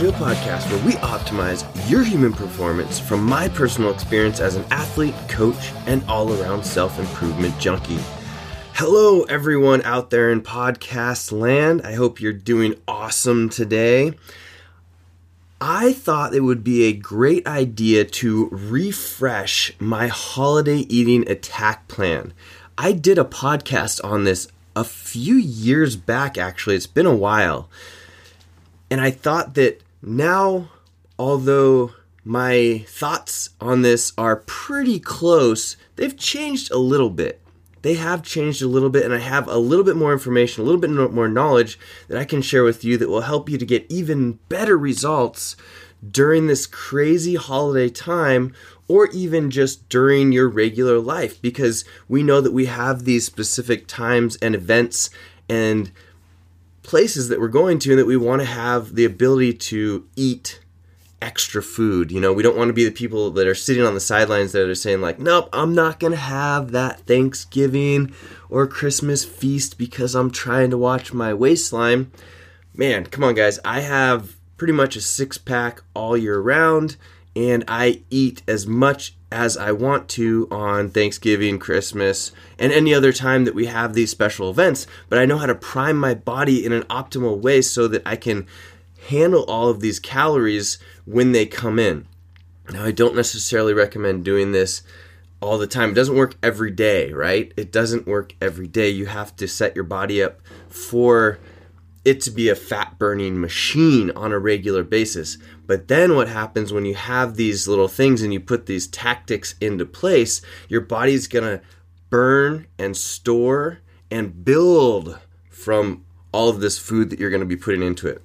Beyond Joe podcast, where we optimize your human performance from my personal experience as an athlete, coach, and all-around self-improvement junkie. Hello, everyone out there in podcast land. I hope you're doing awesome today. I thought it would be a great idea to refresh my holiday eating attack plan. I did a podcast on this a few years back, actually. It's been a while. And I thought that now, although my thoughts on this are pretty close, they've changed a little bit. They have changed a little bit, and I have a little bit more information, a little bit more knowledge that I can share with you that will help you to get even better results during this crazy holiday time, or even just during your regular life, because we know that we have these specific times and events and places that we're going to and that we want to have the ability to eat extra food. You know, we don't want to be the people that are sitting on the sidelines that are saying like, nope, I'm not going to have that Thanksgiving or Christmas feast because I'm trying to watch my waistline. Man, come on guys, I have pretty much a six-pack all year round, and I eat as much as I want to on Thanksgiving, Christmas, and any other time that we have these special events, but I know how to prime my body in an optimal way so that I can handle all of these calories when they come in. Now, I don't necessarily recommend doing this all the time. It doesn't work every day, right? It doesn't work every day. You have to set your body up for it to be a fat-burning machine on a regular basis. But then what happens when you have these little things and you put these tactics into place, your body's gonna burn and store and build from all of this food that you're gonna be putting into it.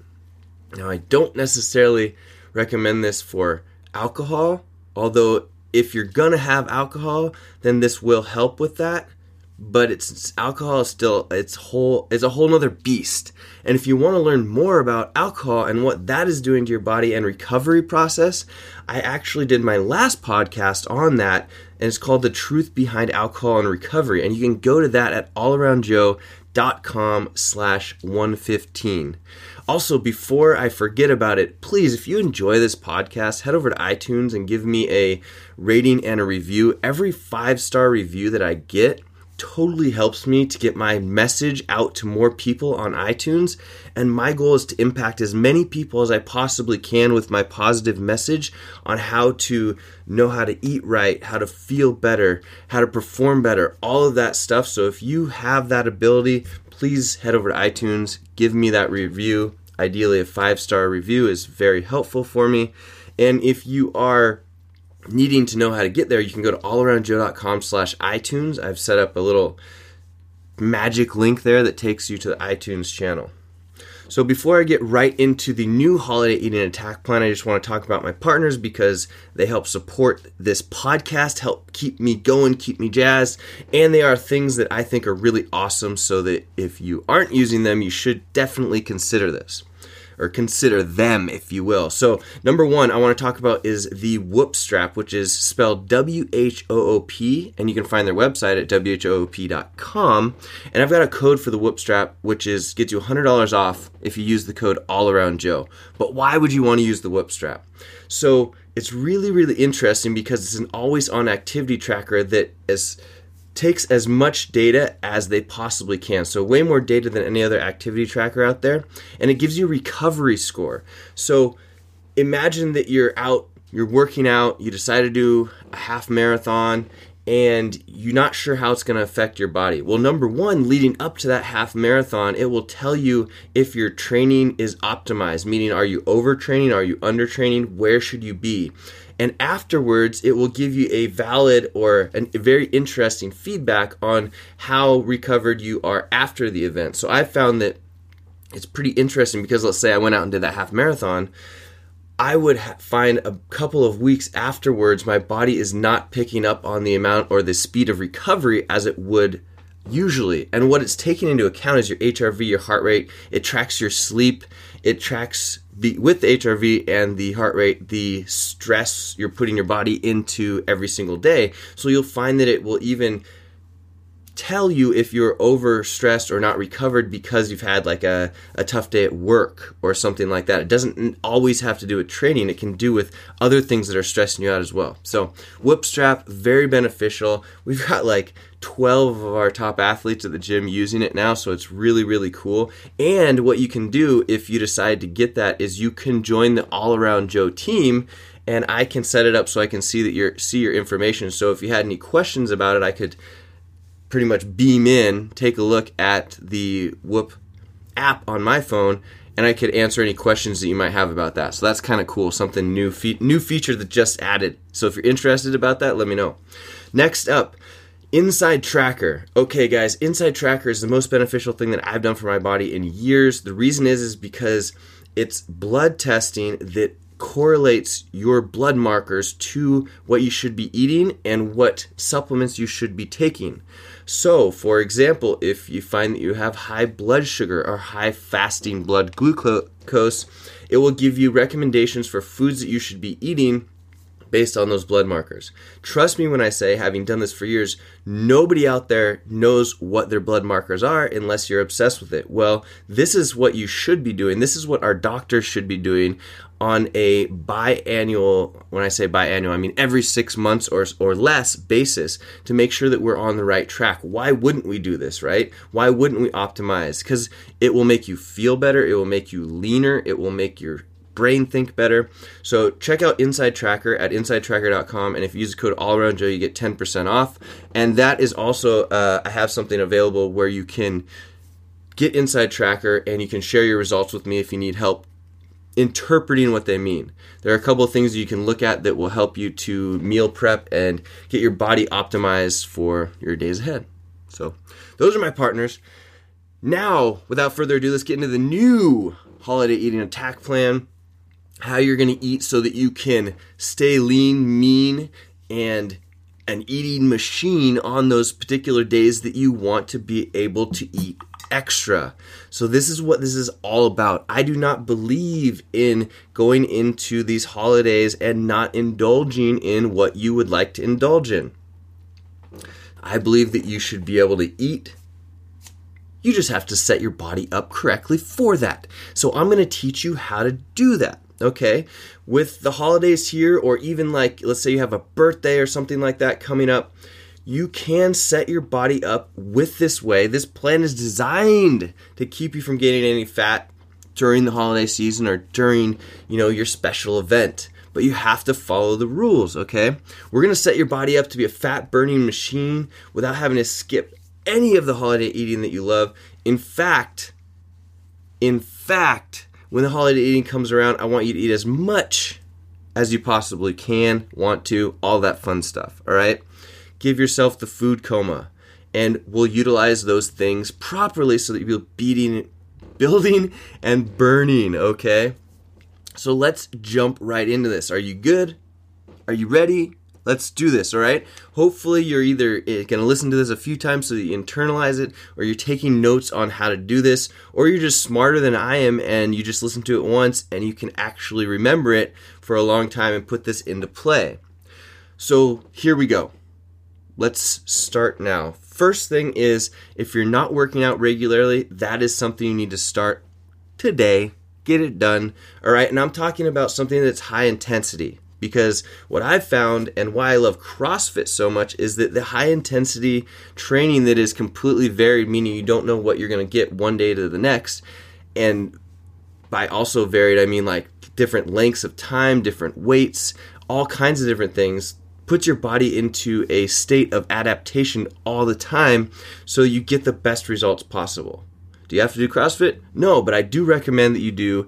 Now, I don't necessarily recommend this for alcohol, although if you're going to have alcohol, then this will help with that. But alcohol is a whole other beast. And if you want to learn more about alcohol and what that is doing to your body and recovery process, I actually did my last podcast on that, and it's called The Truth Behind Alcohol and Recovery. And you can go to that at allaroundjoe.com/115. Also, before I forget about it, please, if you enjoy this podcast, head over to iTunes and give me a rating and a review. Every 5-star review that I get totally helps me to get my message out to more people on iTunes, and my goal is to impact as many people as I possibly can with my positive message on how to know how to eat right, how to feel better, how to perform better, all of that stuff. So if you have that ability, please head over to iTunes, give me that review. Ideally, a 5-star review is very helpful for me. And if you are needing to know how to get there, you can go to allaroundjoe.com/iTunes. I've set up a little magic link there that takes you to the iTunes channel. So before I get right into the new holiday eating attack plan, I just want to talk about my partners because they help support this podcast, help keep me going, keep me jazzed, and they are things that I think are really awesome, so that if you aren't using them, you should definitely consider this. Or consider them, if you will. So number one I want to talk about is the WHOOP strap, which is spelled WHOOP, and you can find their website at whoop.com. And I've got a code for the WHOOP strap, which is gets you $100 off if you use the code allaroundjoe. But why would you want to use the WHOOP strap? So it's really, really interesting because it's an always-on activity tracker that takes as much data as they possibly can. So way more data than any other activity tracker out there. And it gives you a recovery score. So imagine that you're out, you're working out, you decide to do a half marathon, and you're not sure how it's going to affect your body. Well, number one, leading up to that half marathon, it will tell you if your training is optimized, meaning are you overtraining, are you undertraining, where should you be? And afterwards, it will give you a valid or a very interesting feedback on how recovered you are after the event. So I found that it's pretty interesting because let's say I went out and did that half marathon, I would find a couple of weeks afterwards, my body is not picking up on the amount or the speed of recovery as it would usually. And what it's taking into account is your HRV, your heart rate. It tracks your sleep. It tracks with the HRV and the heart rate, the stress you're putting your body into every single day. So you'll find that it will even tell you if you're overstressed or not recovered because you've had like a tough day at work or something like that. It doesn't always have to do with training. It can do with other things that are stressing you out as well. So Whoop strap, very beneficial. We've got like 12 of our top athletes at the gym using it now, so it's really, really cool. And what you can do if you decide to get that is you can join the All Around Joe team, and I can set it up so I can see that your information. So if you had any questions about it, I could pretty much beam in, take a look at the Whoop app on my phone, and I could answer any questions that you might have about that. So that's kind of cool, something new feature that just added. So if you're interested about that, let me know. Next up, Inside Tracker. Okay guys, Inside Tracker is the most beneficial thing that I've done for my body in years. The reason is because it's blood testing that correlates your blood markers to what you should be eating and what supplements you should be taking. So, for example, if you find that you have high blood sugar or high fasting blood glucose, it will give you recommendations for foods that you should be eating based on those blood markers. Trust me when I say, having done this for years, nobody out there knows what their blood markers are unless you're obsessed with it. Well, this is what you should be doing. This is what our doctors should be doing on a biannual, when I say biannual, I mean every 6 months or less basis, to make sure that we're on the right track. Why wouldn't we do this, right? Why wouldn't we optimize? Because it will make you feel better. It will make you leaner. It will make your brain think better. So check out Inside Tracker at insidetracker.com, and if you use the code AllAroundJoe, you get 10% off. And that is also, I have something available where you can get Inside Tracker and you can share your results with me if you need help interpreting what they mean. There are a couple of things you can look at that will help you to meal prep and get your body optimized for your days ahead. So those are my partners. Now, without further ado, let's get into the new holiday eating attack plan. How you're going to eat so that you can stay lean, mean, and an eating machine on those particular days that you want to be able to eat extra. So this is what this is all about. I do not believe in going into these holidays and not indulging in what you would like to indulge in. I believe that you should be able to eat. You just have to set your body up correctly for that. So I'm going to teach you how to do that. Okay, with the holidays here, or even like, let's say you have a birthday or something like that coming up, you can set your body up with this way. This plan is designed to keep you from gaining any fat during the holiday season or during, your special event. But you have to follow the rules, okay? We're going to set your body up to be a fat-burning machine without having to skip any of the holiday eating that you love. In fact, when the holiday eating comes around, I want you to eat as much as you possibly can, want to, all that fun stuff, all right? Give yourself the food coma, and we'll utilize those things properly so that you'll be building and burning, okay? So let's jump right into this. Are you good? Are you ready? Let's do this, all right? Hopefully you're either going to listen to this a few times so that you internalize it, or you're taking notes on how to do this, or you're just smarter than I am and you just listen to it once and you can actually remember it for a long time and put this into play. So here we go. Let's start now. First thing is, if you're not working out regularly, that is something you need to start today. Get it done, all right? And I'm talking about something that's high intensity. Because what I've found and why I love CrossFit so much is that the high intensity training that is completely varied, meaning you don't know what you're going to get one day to the next, and by also varied, I mean like different lengths of time, different weights, all kinds of different things, puts your body into a state of adaptation all the time so you get the best results possible. Do you have to do CrossFit? No, but I do recommend that you do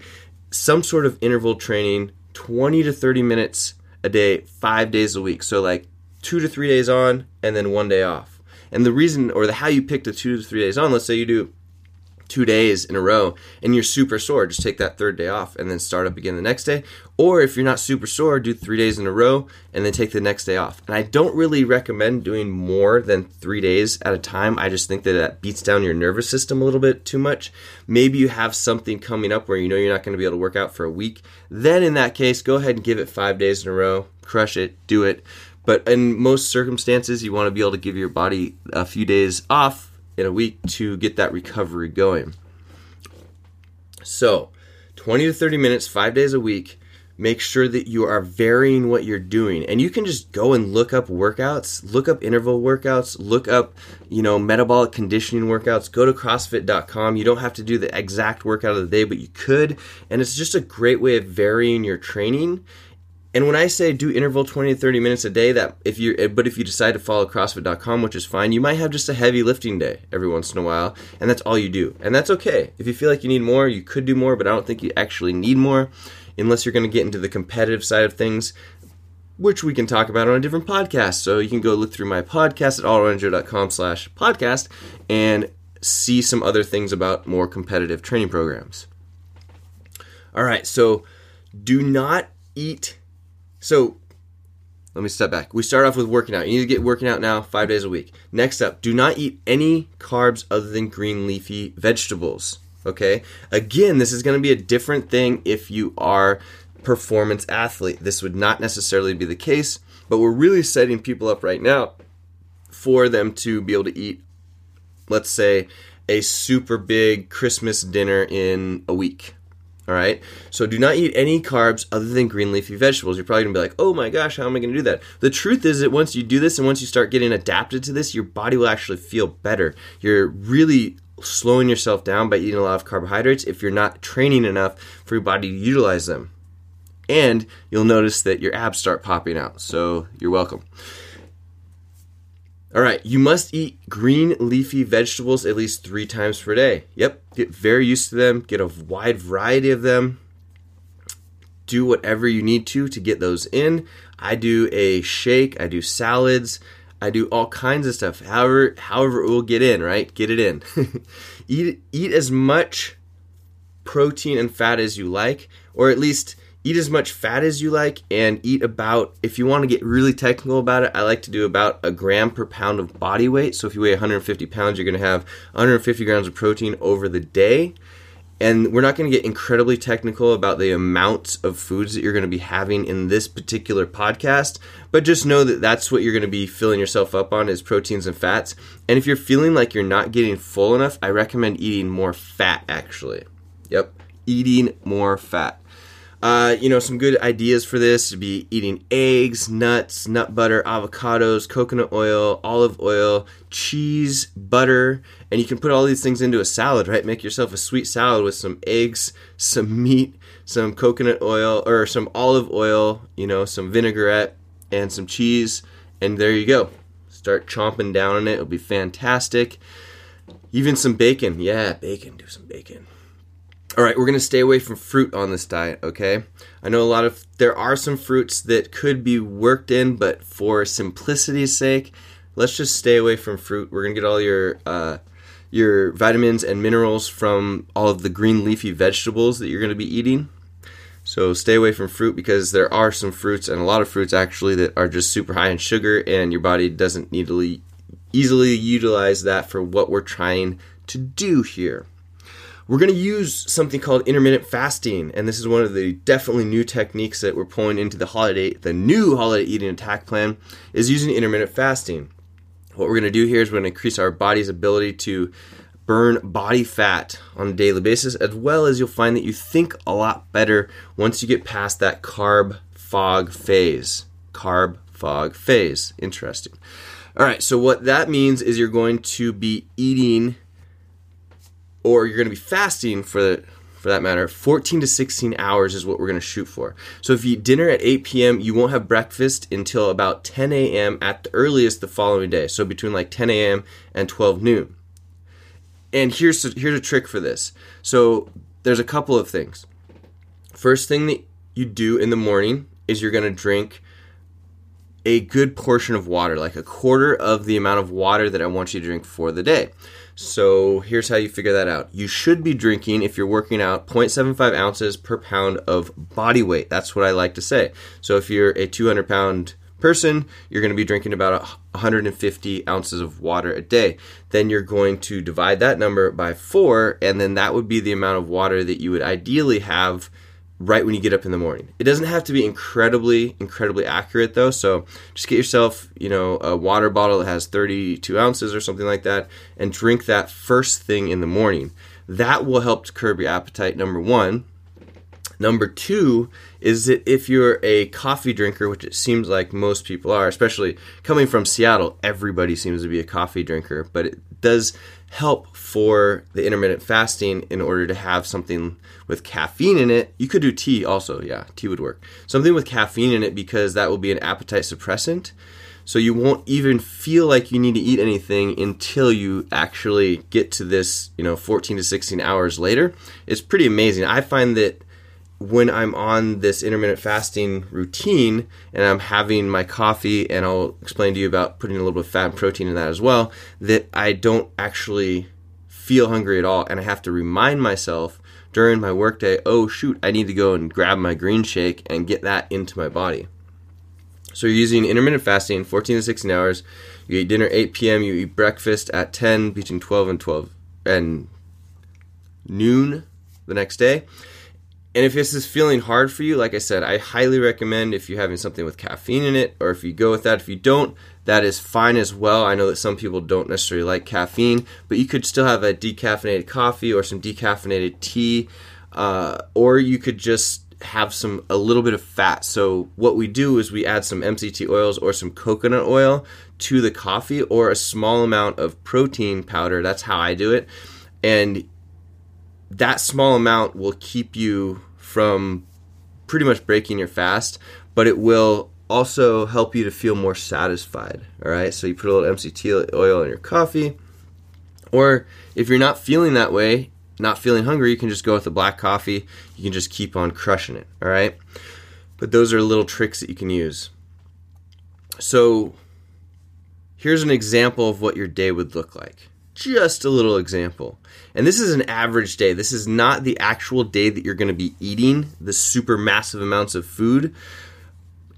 some sort of interval training, 20 to 30 minutes a day, 5 days a week. So like 2 to 3 days on and then 1 day off. And the reason, or the how you pick the 2 to 3 days on, let's say you do 2 days in a row and you're super sore, just take that third day off and then start up again the next day. Or if you're not super sore, do 3 days in a row and then take the next day off. And I don't really recommend doing more than 3 days at a time. I just think that that beats down your nervous system a little bit too much. Maybe you have something coming up where you know you're not going to be able to work out for a week. Then in that case, go ahead and give it 5 days in a row, crush it, do it. But in most circumstances, you want to be able to give your body a few days off in a week to get that recovery going. So 20 to 30 minutes, 5 days a week, make sure that you are varying what you're doing. And you can just go and look up workouts, look up interval workouts, look up, metabolic conditioning workouts, go to CrossFit.com. You don't have to do the exact workout of the day, but you could. And it's just a great way of varying your training. And when I say do interval 20 to 30 minutes a day, if you decide to follow CrossFit.com, which is fine, you might have just a heavy lifting day every once in a while, and that's all you do. And that's okay. If you feel like you need more, you could do more, but I don't think you actually need more unless you're going to get into the competitive side of things, which we can talk about on a different podcast. So you can go look through my podcast at allaroundjoe.com/podcast and see some other things about more competitive training programs. All right, so do not eat... So let me step back. We start off with working out. You need to get working out now 5 days a week. Next up, do not eat any carbs other than green leafy vegetables, okay? Again, this is going to be a different thing if you are a performance athlete. This would not necessarily be the case, but we're really setting people up right now for them to be able to eat, let's say, a super big Christmas dinner in a week. All right, so do not eat any carbs other than green leafy vegetables. You're probably going to be like, oh my gosh, how am I going to do that? The truth is that once you do this and once you start getting adapted to this, your body will actually feel better. You're really slowing yourself down by eating a lot of carbohydrates if you're not training enough for your body to utilize them. And you'll notice that your abs start popping out, so you're welcome. All right, you must eat green leafy vegetables at least 3 times per day. Yep, get very used to them, get a wide variety of them. Do whatever you need to get those in. I do a shake, I do salads, I do all kinds of stuff. However it will get in, right? Get it in. Eat as much protein and fat as you like, or at least eat as much fat as you like, and eat about, if you want to get really technical about it, I like to do about a gram per pound of body weight. So if you weigh 150 pounds, you're going to have 150 grams of protein over the day. And we're not going to get incredibly technical about the amounts of foods that you're going to be having in this particular podcast, but just know that that's what you're going to be filling yourself up on is proteins and fats. And if you're feeling like you're not getting full enough, I recommend eating more fat, actually. Yep, eating more fat. Some good ideas for this would be eating eggs, nuts, nut butter, avocados, coconut oil, olive oil, cheese, butter, and you can put all these things into a salad, right? Make yourself a sweet salad with some eggs, some meat, some coconut oil, or some olive oil, some vinaigrette, and some cheese, and there you go. Start chomping down on it. It'll be fantastic. Even some bacon. Yeah, bacon. Do some bacon. All right, we're going to stay away from fruit on this diet, okay? I know there are some fruits that could be worked in, but for simplicity's sake, let's just stay away from fruit. We're going to get all your vitamins and minerals from all of the green leafy vegetables that you're going to be eating. So stay away from fruit because there are some fruits, and a lot of fruits actually, that are just super high in sugar, and your body doesn't easily utilize that for what we're trying to do here. We're going to use something called intermittent fasting, and this is one of the definitely new techniques that we're pulling into the new holiday eating attack plan is using intermittent fasting. What we're going to do here is we're going to increase our body's ability to burn body fat on a daily basis, as well as you'll find that you think a lot better once you get past that carb fog phase. Carb fog phase. Interesting. All right, so what that means is you're going to be eating... or you're going to be fasting for that matter, 14 to 16 hours is what we're going to shoot for. So if you eat dinner at 8 p.m., you won't have breakfast until about 10 a.m. at the earliest the following day. So between 10 a.m. and 12 noon. And here's a trick for this. So there's a couple of things. First thing that you do in the morning is you're going to drink a good portion of water, like a quarter of the amount of water that I want you to drink for the day. So here's how you figure that out. You should be drinking, if you're working out, 0.75 ounces per pound of body weight. That's what I like to say. So if you're a 200-pound person, you're going to be drinking about 150 ounces of water a day. Then you're going to divide that number by 4, and then that would be the amount of water that you would ideally have right when you get up in the morning. It doesn't have to be incredibly accurate though. So just get yourself, a water bottle that has 32 ounces or something like that, and drink that first thing in the morning. That will help to curb your appetite, number one. Number two is that if you're a coffee drinker, which it seems like most people are, especially coming from Seattle, everybody seems to be a coffee drinker, but it does help for the intermittent fasting in order to have something with caffeine in it. You could do tea also. Yeah, tea would work. Something with caffeine in it, because that will be an appetite suppressant. So you won't even feel like you need to eat anything until you actually get to this, 14 to 16 hours later. It's pretty amazing. I find that when I'm on this intermittent fasting routine and I'm having my coffee, and I'll explain to you about putting a little bit of fat and protein in that as well, that I don't actually feel hungry at all. And I have to remind myself during my workday, oh shoot, I need to go and grab my green shake and get that into my body. So you're using intermittent fasting, 14 to 16 hours. You eat dinner at 8 p.m., you eat breakfast at 10, between 12 and noon the next day. And if this is feeling hard for you, like I said, I highly recommend if you're having something with caffeine in it, or if you go with that. If you don't, that is fine as well. I know that some people don't necessarily like caffeine, but you could still have a decaffeinated coffee or some decaffeinated tea, or you could just have a little bit of fat. So what we do is we add some MCT oils or some coconut oil to the coffee, or a small amount of protein powder. That's how I do it. And that small amount will keep you from pretty much breaking your fast, but it will also help you to feel more satisfied, all right? So you put a little MCT oil in your coffee, or if you're not feeling that way, not feeling hungry, you can just go with a black coffee. You can just keep on crushing it, all right? But those are little tricks that you can use. So here's an example of what your day would look like. Just a little example. And this is an average day. This is not the actual day that you're going to be eating the super massive amounts of food.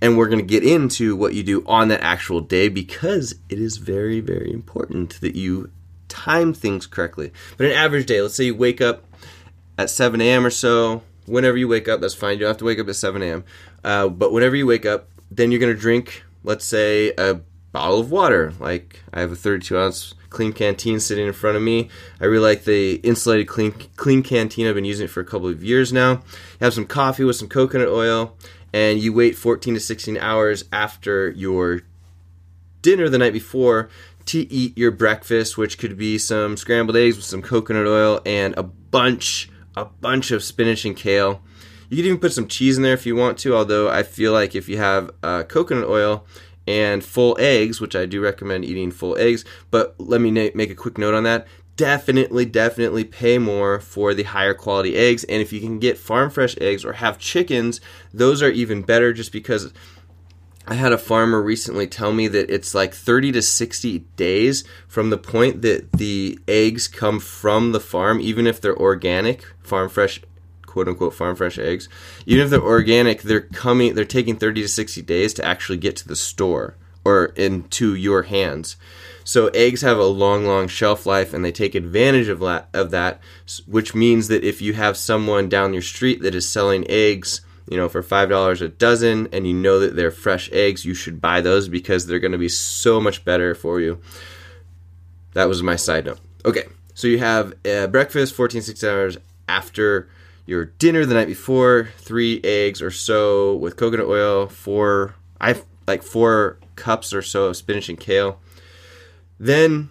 And we're going to get into what you do on that actual day, because it is very, very important that you time things correctly. But an average day, let's say you wake up at 7 a.m. or so. Whenever you wake up, that's fine. You don't have to wake up at 7 a.m. But whenever you wake up, then you're going to drink, let's say, a bottle of water. Like I have a 32-ounce clean canteen sitting in front of me. I really like the insulated clean canteen. I've been using it for a couple of years now. Have some coffee with some coconut oil, and you wait 14 to 16 hours after your dinner the night before to eat your breakfast, which could be some scrambled eggs with some coconut oil and a bunch of spinach and kale. You could even put some cheese in there if you want to, although I feel like if you have coconut oil and full eggs, which I do recommend eating full eggs, but let me make a quick note on that. Definitely pay more for the higher quality eggs, and if you can get farm fresh eggs or have chickens, those are even better, just because I had a farmer recently tell me that it's like 30 to 60 days from the point that the eggs come from the farm, even if they're organic, farm fresh, quote-unquote farm fresh eggs, even if they're organic, they're taking 30 to 60 days to actually get to the store or into your hands. So eggs have a long shelf life, and they take advantage of that, which means that if you have someone down your street that is selling eggs, for $5 a dozen, and you know that they're fresh eggs, you should buy those, because they're going to be so much better for you. That was my side note. Okay, so you have breakfast 14 to 16 hours after your dinner the night before, 3 eggs or so with coconut oil, 4 cups or so of spinach and kale. Then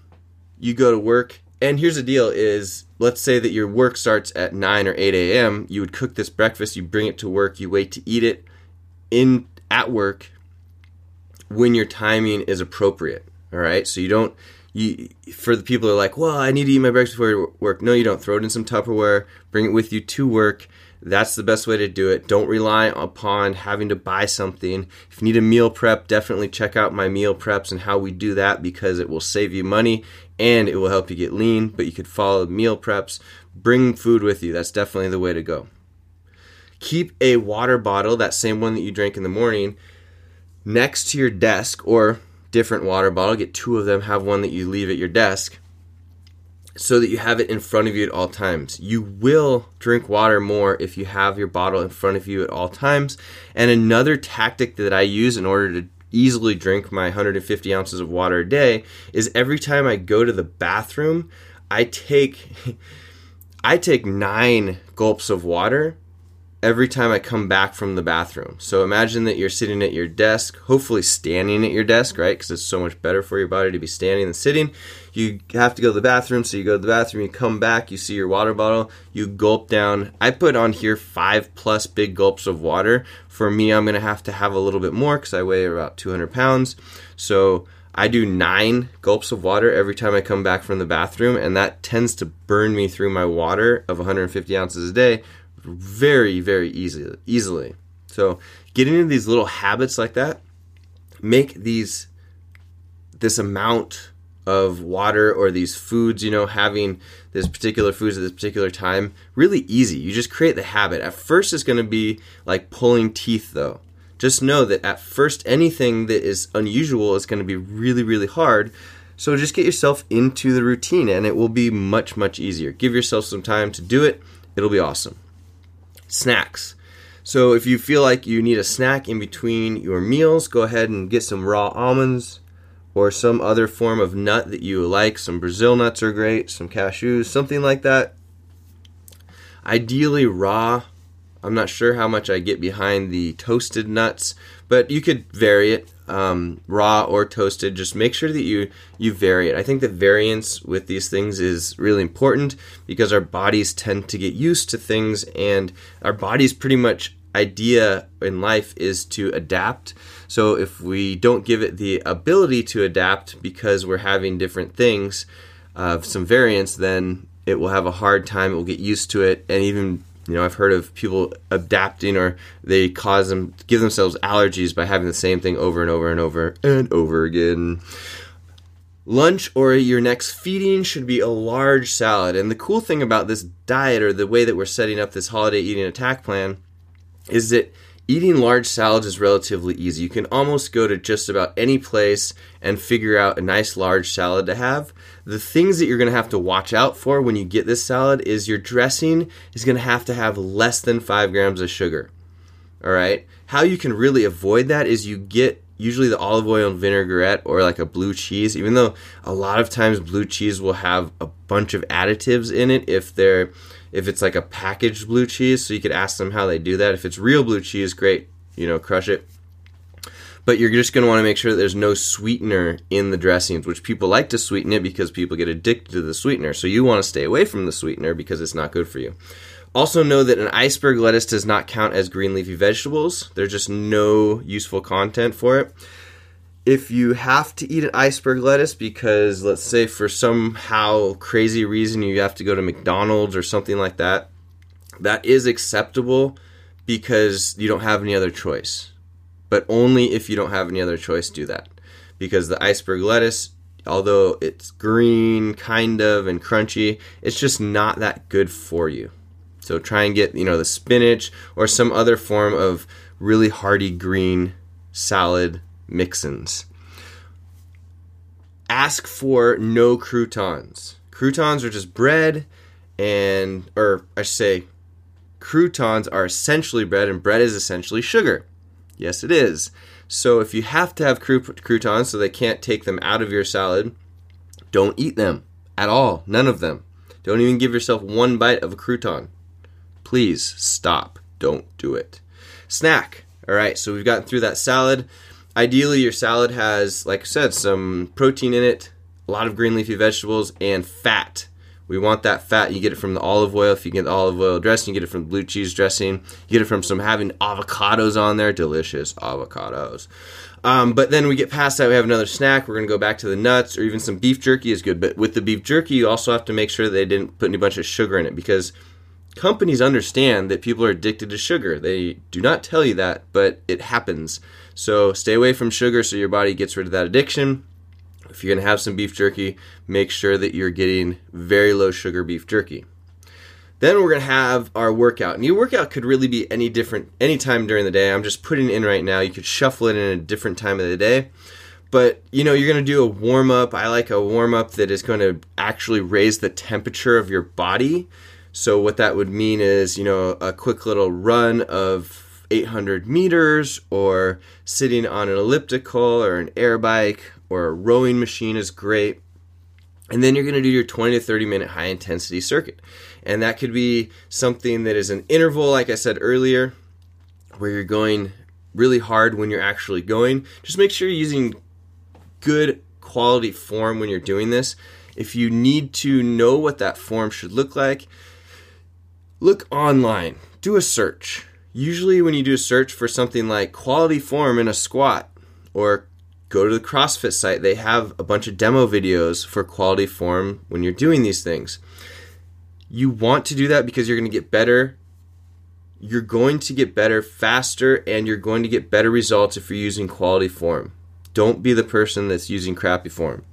you go to work, and here's the deal is, let's say that your work starts at 9 or 8 a.m. You would cook this breakfast, you bring it to work, you wait to eat it at work when your timing is appropriate, all right? So you don't... for the people who are like, well, I need to eat my breakfast before work. No, you don't. Throw it in some Tupperware, bring it with you to work, That's the best way to do it. Don't rely upon having to buy something. If you need a meal prep, definitely check out my meal preps and how we do that, because it will save you money and it will help you get lean. But you could follow meal preps. Bring food with you. That's definitely the way to go. Keep a water bottle, that same one that you drank in the morning, next to your desk, or different water bottle. Get two of them. Have one that you leave at your desk, so that you have it in front of you at all times. You will drink water more if you have your bottle in front of you at all times. And another tactic that I use in order to easily drink my 150 ounces of water a day is every time I go to the bathroom, I take 9 gulps of water every time I come back from the bathroom. So imagine that you're sitting at your desk, hopefully standing at your desk, right? Because it's so much better for your body to be standing than sitting. You have to go to the bathroom, so you go to the bathroom, you come back, you see your water bottle, you gulp down. I put on here 5 plus big gulps of water. For me, I'm going to have a little bit more because I weigh about 200 pounds. So I do 9 gulps of water every time I come back from the bathroom, and that tends to burn me through my water of 150 ounces a day very, very easily. So get into these little habits like that. Make this amount of water or these foods, having this particular foods at this particular time, really easy. You just create the habit. At first, it's going to be like pulling teeth, though. Just know that at first, anything that is unusual is going to be really, really hard. So just get yourself into the routine, and it will be much, much easier. Give yourself some time to do it. It'll be awesome. Snacks. So if you feel like you need a snack in between your meals, go ahead and get some raw almonds or some other form of nut that you like. Some Brazil nuts are great, some cashews, something like that. Ideally raw. I'm not sure how much I get behind the toasted nuts, but you could vary it, raw or toasted. Just make sure that you vary it. I think the variance with these things is really important because our bodies tend to get used to things, and our body's pretty much idea in life is to adapt. So if we don't give it the ability to adapt because we're having different things of some variance, then it will have a hard time. It will get used to it, and even I've heard of people adapting, or they give themselves allergies by having the same thing over and over and over and over again. Lunch or your next feeding should be a large salad. And the cool thing about this diet, or the way that we're setting up this holiday eating attack plan, is that eating large salads is relatively easy. You can almost go to just about any place and figure out a nice large salad to have. The things that you're going to have to watch out for when you get this salad is your dressing is going to have less than 5 grams of sugar. All right? How you can really avoid that is you get usually the olive oil and vinaigrette, or like a blue cheese, even though a lot of times blue cheese will have a bunch of additives in it if it's like a packaged blue cheese. So you could ask them how they do that. If it's real blue cheese, great, crush it. But you're just going to want to make sure that there's no sweetener in the dressings, which people like to sweeten it because people get addicted to the sweetener. So you want to stay away from the sweetener because it's not good for you. Also know that an iceberg lettuce does not count as green leafy vegetables. There's just no useful content for it. If you have to eat an iceberg lettuce because, let's say, for somehow crazy reason you have to go to McDonald's or something like that, that is acceptable because you don't have any other choice. But only if you don't have any other choice do that. Because the iceberg lettuce, although it's green kind of and crunchy, it's just not that good for you. So try and get, the spinach or some other form of really hearty green salad mix-ins. Ask for no croutons. Croutons are essentially bread, and bread is essentially sugar. Yes, it is. So if you have to have croutons so they can't take them out of your salad, don't eat them at all. None of them. Don't even give yourself one bite of a crouton. Please stop. Don't do it. Snack. All right, so we've gotten through that salad. Ideally, your salad has, like I said, some protein in it, a lot of green leafy vegetables, and fat. We want that fat. You get it from the olive oil. If you get the olive oil dressing, you get it from blue cheese dressing. You get it from having avocados on there. Delicious avocados. But then we get past that. We have another snack. We're going to go back to the nuts, or even some beef jerky is good. But with the beef jerky, you also have to make sure they didn't put any bunch of sugar in it, because Companies understand that people are addicted to sugar. They do not tell you that, but it happens. So stay away from sugar so your body gets rid of that addiction. If you're going to have some beef jerky, make sure that you're getting very low sugar beef jerky. Then we're going to have our workout. And your workout could really be any time during the day. I'm just putting it in right now. You could shuffle it in a different time of the day. But, you're going to do a warm-up. I like a warm-up that is going to actually raise the temperature of your body. So what that would mean is, a quick little run of 800 meters or sitting on an elliptical or an air bike or a rowing machine is great. And then you're going to do your 20 to 30-minute high-intensity circuit. And that could be something that is an interval, like I said earlier, where you're going really hard when you're actually going. Just make sure you're using good quality form when you're doing this. If you need to know what that form should look like, look online. Do a search. Usually when you do a search for something like quality form in a squat, or go to the CrossFit site, they have a bunch of demo videos for quality form when you're doing these things. You want to do that because you're going to get better. You're going to get better faster, and you're going to get better results if you're using quality form. Don't be the person that's using crappy form.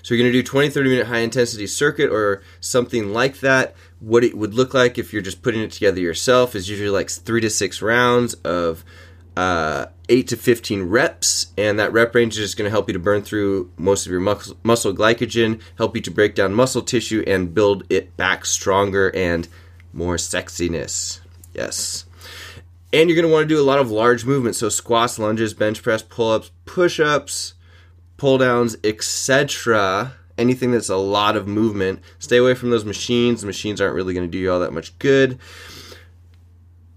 So you're going to do 20, 30-minute high-intensity circuit or something like that. What it would look like if you're just putting it together yourself is usually like 3 to 6 rounds of 8 to 15 reps, and that rep range is going to help you to burn through most of your muscle glycogen, help you to break down muscle tissue and build it back stronger and more sexiness. Yes. And you're going to want to do a lot of large movements, so squats, lunges, bench press, pull-ups, push-ups, pull-downs, etc. Anything that's a lot of movement. Stay away from those machines. The machines aren't really going to do you all that much good.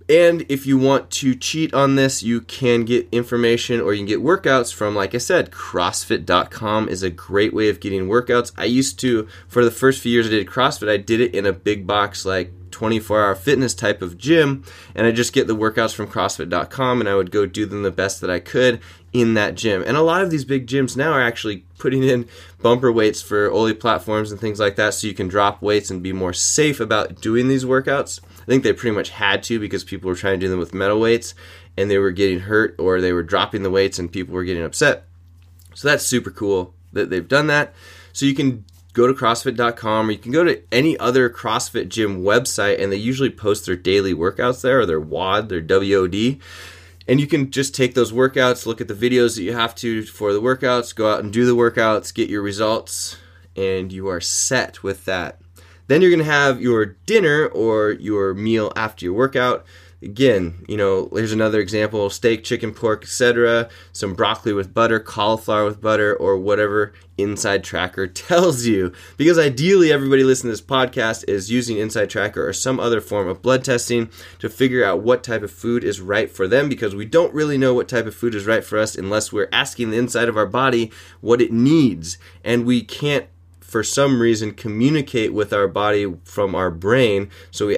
And if you want to cheat on this, you can get information or you can get workouts from, like I said, CrossFit.com is a great way of getting workouts. I used to, for the first few years I did CrossFit, I did it in a big box, like 24-hour fitness type of gym, and I just get the workouts from CrossFit.com, and I would go do them the best that I could in that gym. And a lot of these big gyms now are actually putting in bumper weights for Ollie platforms and things like that, so you can drop weights and be more safe about doing these workouts. I think they pretty much had to because people were trying to do them with metal weights and they were getting hurt, or they were dropping the weights and people were getting upset. So that's super cool that they've done that. So you can go to CrossFit.com, or you can go to any other CrossFit gym website, and they usually post their daily workouts there, or their WOD, their WOD. And you can just take those workouts, look at the videos that you have to for the workouts, go out and do the workouts, get your results, and you are set with that. Then you're going to have your dinner or your meal after your workout. Again, here's another example: steak, chicken, pork, etc., some broccoli with butter, cauliflower with butter, or whatever Inside Tracker tells you. Because ideally, everybody listening to this podcast is using Inside Tracker or some other form of blood testing to figure out what type of food is right for them, because we don't really know what type of food is right for us unless we're asking the inside of our body what it needs, and we can't, for some reason, communicate with our body from our brain, so we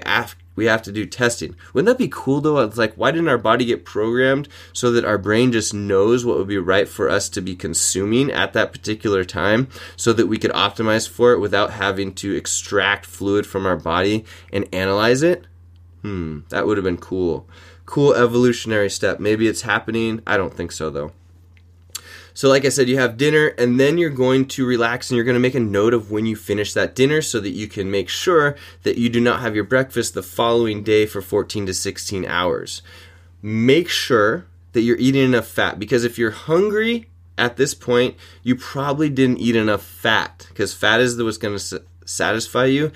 have to do testing. Wouldn't that be cool, though? It's like, why didn't our body get programmed so that our brain just knows what would be right for us to be consuming at that particular time, so that we could optimize for it without having to extract fluid from our body and analyze it? That would have been cool. Cool evolutionary step. Maybe it's happening. I don't think so, though. So like I said, you have dinner, and then you're going to relax, and you're going to make a note of when you finish that dinner so that you can make sure that you do not have your breakfast the following day for 14 to 16 hours. Make sure that you're eating enough fat, because if you're hungry at this point, you probably didn't eat enough fat, because fat is what's going to satisfy you.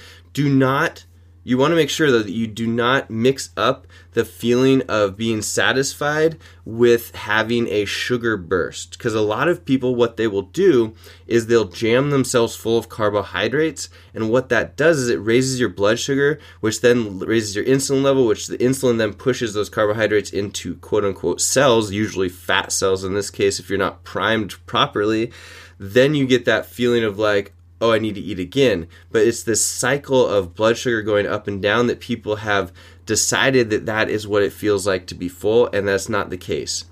You want to make sure, though, that you do not mix up the feeling of being satisfied with having a sugar burst. Because a lot of people, what they will do is they'll jam themselves full of carbohydrates. And what that does is it raises your blood sugar, which then raises your insulin level, which the insulin then pushes those carbohydrates into quote-unquote cells, usually fat cells in this case, if you're not primed properly. Then you get that feeling of like, oh, I need to eat again. But it's this cycle of blood sugar going up and down that people have decided that is what it feels like to be full, and that's not the case.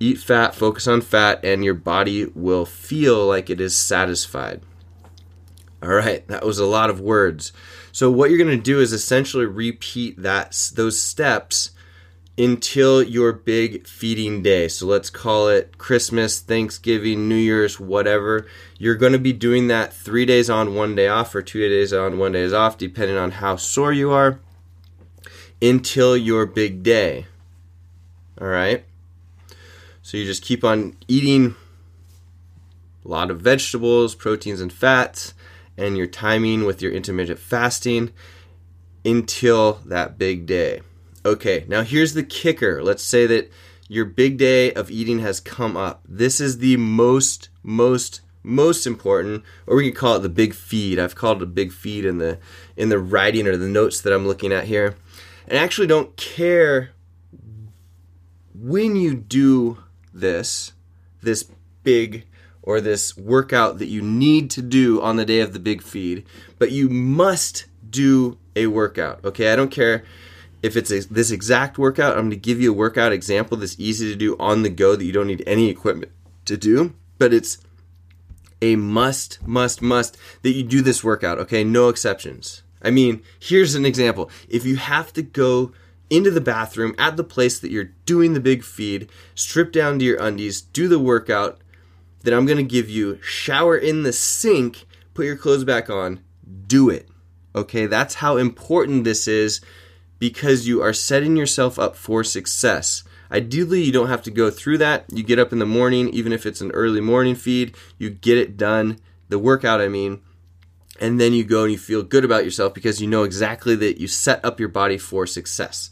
Eat fat, focus on fat, and your body will feel like it is satisfied. All right, that was a lot of words. So what you're going to do is essentially repeat those steps until your big feeding day. So let's call it Christmas, Thanksgiving, New Year's, whatever. You're going to be doing that 3 days on, 1 day off, or 2 days on, 1 day off, depending on how sore you are, until your big day. All right? So you just keep on eating a lot of vegetables, proteins, and fats, and your timing with your intermittent fasting until that big day. Okay, now here's the kicker. Let's say that your big day of eating has come up. This is the most important, or we can call it the big feed. I've called it a big feed in the writing or the notes that I'm looking at here. And I actually don't care when you do this big or this workout that you need to do on the day of the big feed, but you must do a workout. Okay, I don't care if it's this exact workout. I'm going to give you a workout example that's easy to do on the go that you don't need any equipment to do, but it's a must that you do this workout, okay? No exceptions. I mean, here's an example. If you have to go into the bathroom at the place that you're doing the big feed, strip down to your undies, do the workout, then I'm going to give you shower in the sink, put your clothes back on, do it, okay? That's how important this is, because you are setting yourself up for success. Ideally, you don't have to go through that. You get up in the morning, even if it's an early morning feed, you get it done, the workout, I mean, and then you go and you feel good about yourself because you know exactly that you set up your body for success.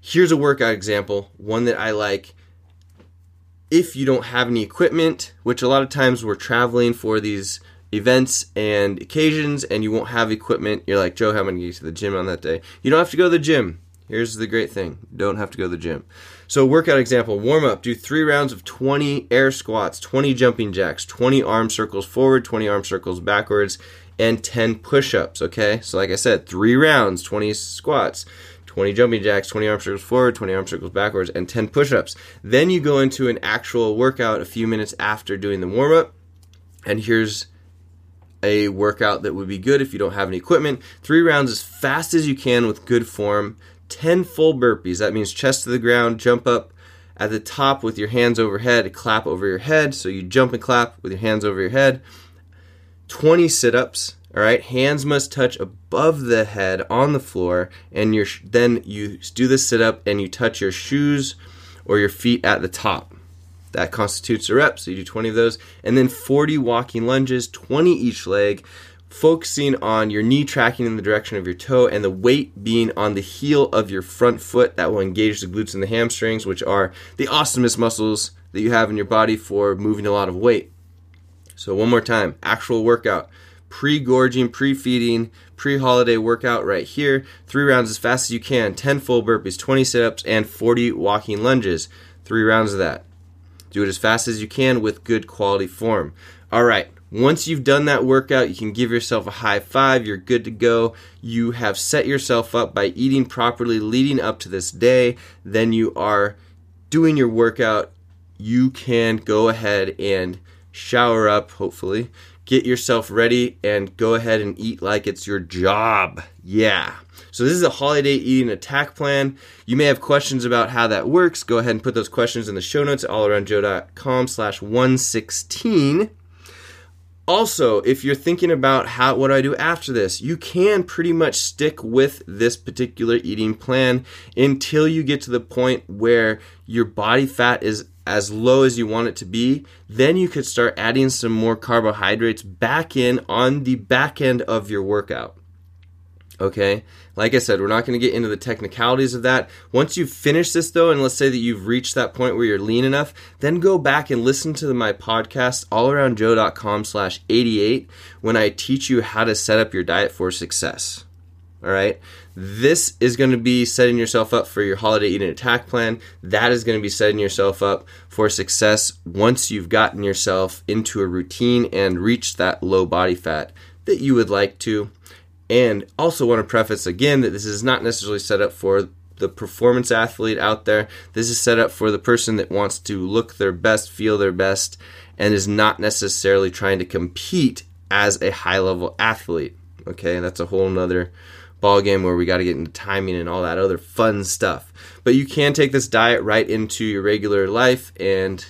Here's a workout example, one that I like. If you don't have any equipment, which a lot of times we're traveling for these events and occasions and you won't have equipment, you're like, Joe, how am I going to get to the gym on that day? You don't have to go to the gym. Here's the great thing. Don't have to go to the gym. So workout example, warm up, do 3 rounds of 20 air squats, 20 jumping jacks, 20 arm circles forward, 20 arm circles backwards, and 10 push-ups, okay? So like I said, 3 rounds, 20 squats, 20 jumping jacks, 20 arm circles forward, 20 arm circles backwards, and 10 push-ups. Then you go into an actual workout a few minutes after doing the warm-up, and here's a workout that would be good if you don't have any equipment. 3 rounds as fast as you can with good form, 10 full burpees. That means chest to the ground, jump up at the top with your hands overhead, clap over your head. So you jump and clap with your hands over your head. 20 sit-ups, all right? Hands must touch above the head on the floor, and then you do the sit-up and you touch your shoes or your feet at the top. That constitutes a rep, so you do 20 of those. And then 40 walking lunges, 20 each leg, focusing on your knee tracking in the direction of your toe and the weight being on the heel of your front foot. That will engage the glutes and the hamstrings, which are the awesomest muscles that you have in your body for moving a lot of weight. So one more time, actual workout, pre-gorging, pre-feeding, pre-holiday workout right here, 3 rounds as fast as you can, 10 full burpees, 20 sit-ups, and 40 walking lunges, 3 rounds of that. Do it as fast as you can with good quality form. All right, once you've done that workout, you can give yourself a high five, you're good to go. You have set yourself up by eating properly leading up to this day, then you are doing your workout. You can go ahead and shower up, hopefully, get yourself ready, and go ahead and eat like it's your job. Yeah. So this is a holiday eating attack plan. You may have questions about how that works. Go ahead and put those questions in the show notes at allaroundjoe.com/116. Also, if you're thinking about what do I do after this, you can pretty much stick with this particular eating plan until you get to the point where your body fat is as low as you want it to be. Then you could start adding some more carbohydrates back in on the back end of your workout. Okay, like I said, we're not going to get into the technicalities of that. Once you've finished this though, and let's say that you've reached that point where you're lean enough, then go back and listen to my podcast, allaroundjoe.com/88, when I teach you how to set up your diet for success. All right, this is going to be setting yourself up for your holiday eating attack plan. That is going to be setting yourself up for success once you've gotten yourself into a routine and reached that low body fat that you would like to. And also want to preface again that this is not necessarily set up for the performance athlete out there. This is set up for the person that wants to look their best, feel their best, and is not necessarily trying to compete as a high-level athlete, okay? And that's a whole nother ballgame where we got to get into timing and all that other fun stuff. But you can take this diet right into your regular life, and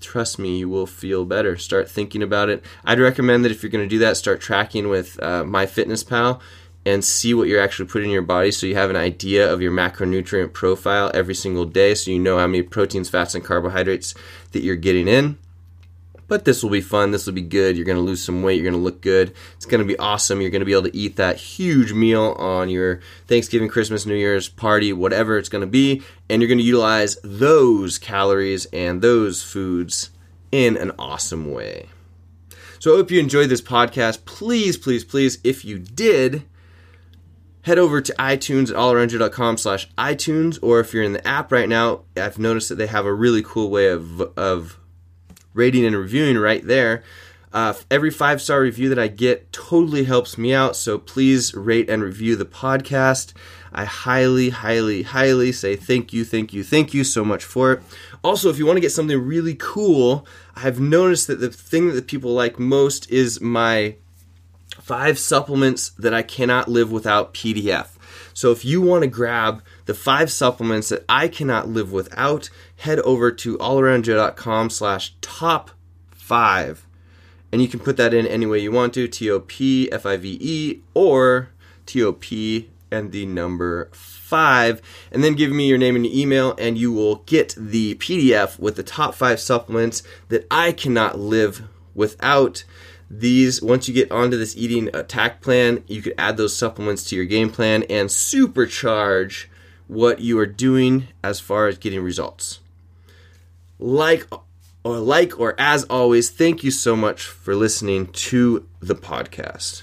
trust me, you will feel better. Start thinking about it. I'd recommend that if you're going to do that, start tracking with MyFitnessPal and see what you're actually putting in your body, so you have an idea of your macronutrient profile every single day, so you know how many proteins, fats, and carbohydrates that you're getting in. But this will be fun. This will be good. You're going to lose some weight. You're going to look good. It's going to be awesome. You're going to be able to eat that huge meal on your Thanksgiving, Christmas, New Year's party, whatever it's going to be. And you're going to utilize those calories and those foods in an awesome way. So I hope you enjoyed this podcast. Please, please, please, if you did, head over to iTunes at allaroundju.com/iTunes. Or if you're in the app right now, I've noticed that they have a really cool way of rating and reviewing right there. Every 5-star review that I get totally helps me out, so please rate and review the podcast. I highly, highly, highly say thank you so much for it. Also, if you want to get something really cool, I've noticed that the thing that people like most is my 5 supplements that I cannot live without PDF. So if you want to grab the 5 supplements that I cannot live without, head over to allaroundju.com/top5. And you can put that in any way you want to, TOPFIVE or TOP5. And then give me your name and your email, and you will get the PDF with the top 5 supplements that I cannot live without. These, once you get onto this eating attack plan, you could add those supplements to your game plan and supercharge what you are doing as far as getting results. Like or as always, thank you so much for listening to the podcast.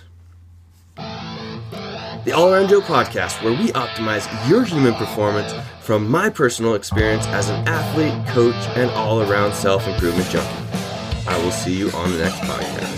The All Around Joe podcast, where we optimize your human performance from my personal experience as an athlete, coach, and all-around self-improvement junkie. I will see you on the next podcast.